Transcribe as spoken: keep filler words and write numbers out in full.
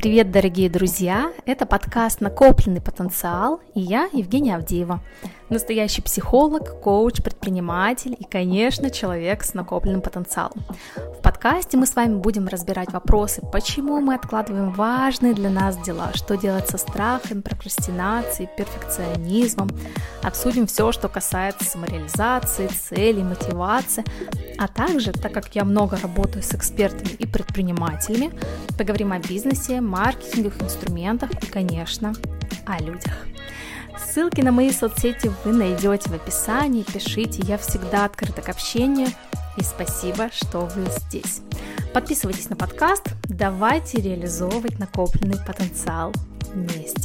Привет, дорогие друзья! Это подкаст «Накопленный потенциал» и я, Евгения Авдеева, настоящий психолог, коуч, предприниматель и, конечно, человек с накопленным потенциалом. В подкасте мы с вами будем разбирать вопросы, почему мы откладываем важные для нас дела, что делать со страхом, прокрастинацией, перфекционизмом, обсудим все, что касается самореализации, целей, мотивации, а также, так как я много работаю с экспертами и предпринимателями, поговорим о бизнесе, маркетинговых инструментах и, конечно, о людях. Ссылки на мои соцсети вы найдете в описании, пишите, я всегда открыта к общению, и спасибо, что вы здесь. Подписывайтесь на подкаст, давайте реализовывать накопленный потенциал вместе.